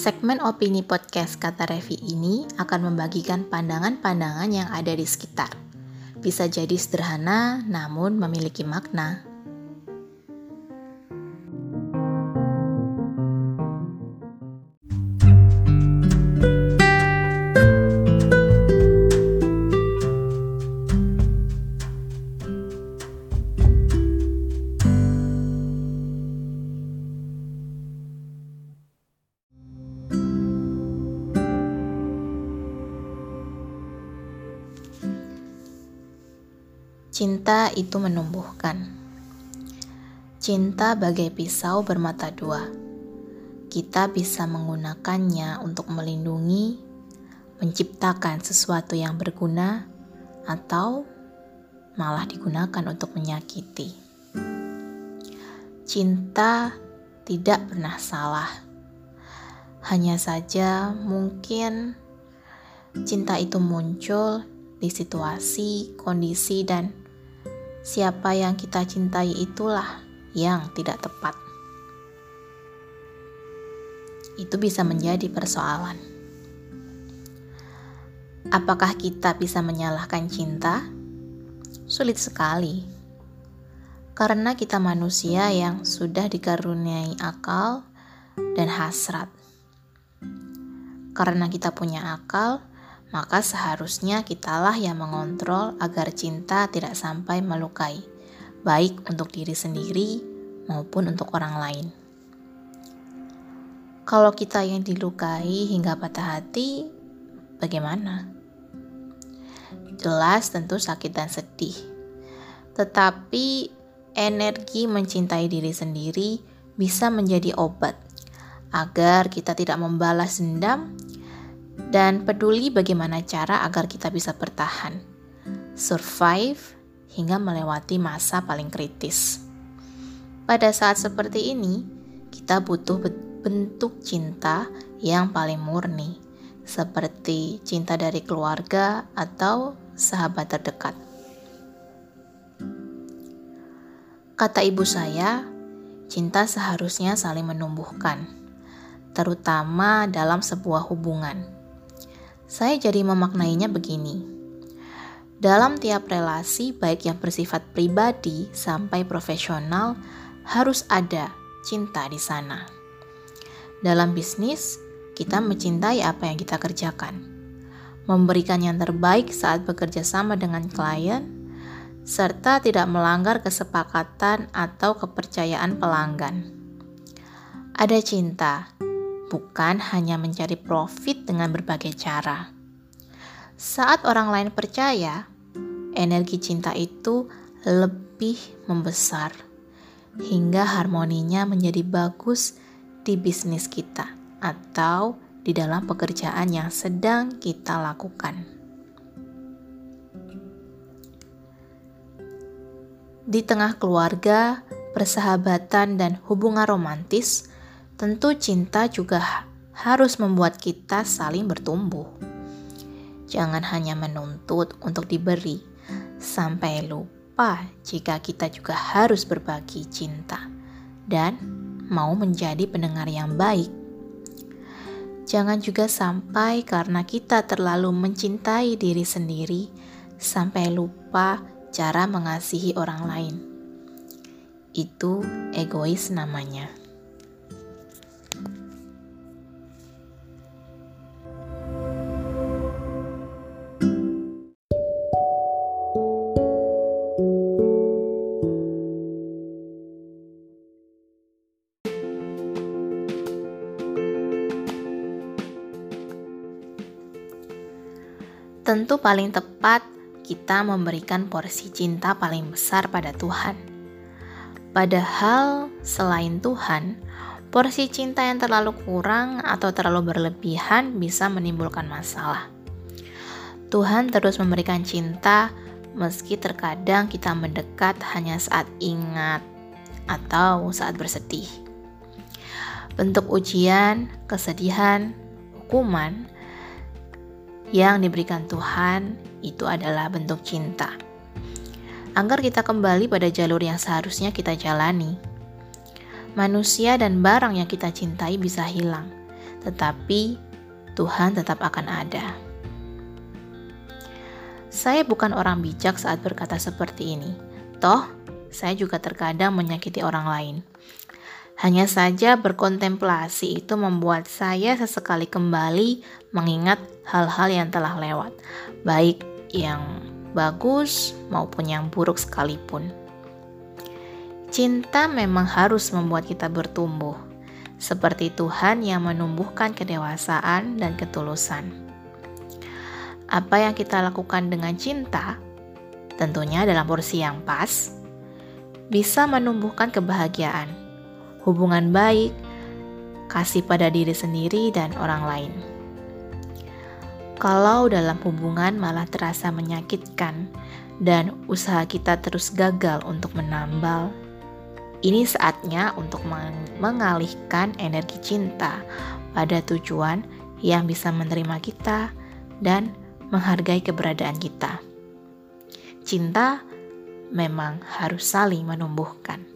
Segmen opini podcast Kata Revi ini akan membagikan pandangan-pandangan yang ada di sekitar. Bisa jadi sederhana, namun memiliki makna. Cinta itu menumbuhkan. Cinta bagai pisau bermata dua. Kita bisa menggunakannya untuk melindungi, menciptakan sesuatu yang berguna, atau malah digunakan untuk menyakiti. Cinta tidak pernah salah. Hanya saja mungkin cinta itu muncul di situasi, kondisi, dan siapa yang kita cintai itulah yang tidak tepat. Itu bisa menjadi persoalan. Apakah kita bisa menyalahkan cinta? Sulit sekali. Karena kita manusia yang sudah dikaruniai akal dan hasrat. Karena kita punya akal, maka seharusnya kitalah yang mengontrol agar cinta tidak sampai melukai, baik untuk diri sendiri maupun untuk orang lain. Kalau kita yang dilukai hingga patah hati, bagaimana? Jelas tentu sakit dan sedih. Tetapi energi mencintai diri sendiri bisa menjadi obat agar kita tidak membalas dendam dan peduli bagaimana cara agar kita bisa bertahan, survive, hingga melewati masa paling kritis. Pada saat seperti ini, kita butuh bentuk cinta yang paling murni, seperti cinta dari keluarga atau sahabat terdekat. Kata ibu saya, cinta seharusnya saling menumbuhkan, terutama dalam sebuah hubungan. Saya jadi memaknainya begini. Dalam tiap relasi, baik yang bersifat pribadi sampai profesional, harus ada cinta di sana. Dalam bisnis, kita mencintai apa yang kita kerjakan. Memberikan yang terbaik saat bekerja sama dengan klien, serta tidak melanggar kesepakatan atau kepercayaan pelanggan. Ada cinta, bukan hanya mencari profit dengan berbagai cara. Saat orang lain percaya, energi cinta itu lebih membesar, hingga harmoninya menjadi bagus di bisnis kita atau di dalam pekerjaan yang sedang kita lakukan. Di tengah keluarga, persahabatan, dan hubungan romantis, tentu cinta juga harus membuat kita saling bertumbuh. Jangan hanya menuntut untuk diberi, sampai lupa jika kita juga harus berbagi cinta dan mau menjadi pendengar yang baik. Jangan juga sampai karena kita terlalu mencintai diri sendiri, sampai lupa cara mengasihi orang lain. Itu egois namanya. Tentu paling tepat kita memberikan porsi cinta paling besar pada Tuhan. Padahal selain Tuhan, porsi cinta yang terlalu kurang atau terlalu berlebihan bisa menimbulkan masalah. Tuhan terus memberikan cinta meski terkadang kita mendekat hanya saat ingat atau saat bersedih. Bentuk ujian, kesedihan, hukuman yang diberikan Tuhan itu adalah bentuk cinta, agar kita kembali pada jalur yang seharusnya kita jalani. Manusia dan barang yang kita cintai bisa hilang, tetapi Tuhan tetap akan ada. Saya bukan orang bijak saat berkata seperti ini. Toh, saya juga terkadang menyakiti orang lain. Hanya saja berkontemplasi itu membuat saya sesekali kembali mengingat hal-hal yang telah lewat, baik yang bagus maupun yang buruk sekalipun. Cinta memang harus membuat kita bertumbuh, seperti Tuhan yang menumbuhkan kedewasaan dan ketulusan. Apa yang kita lakukan dengan cinta, tentunya dalam porsi yang pas, bisa menumbuhkan kebahagiaan, hubungan baik, kasih pada diri sendiri dan orang lain. Kalau dalam hubungan malah terasa menyakitkan dan usaha kita terus gagal untuk menambal, ini saatnya untuk mengalihkan energi cinta pada tujuan yang bisa menerima kita dan menghargai keberadaan kita. Cinta memang harus saling menumbuhkan.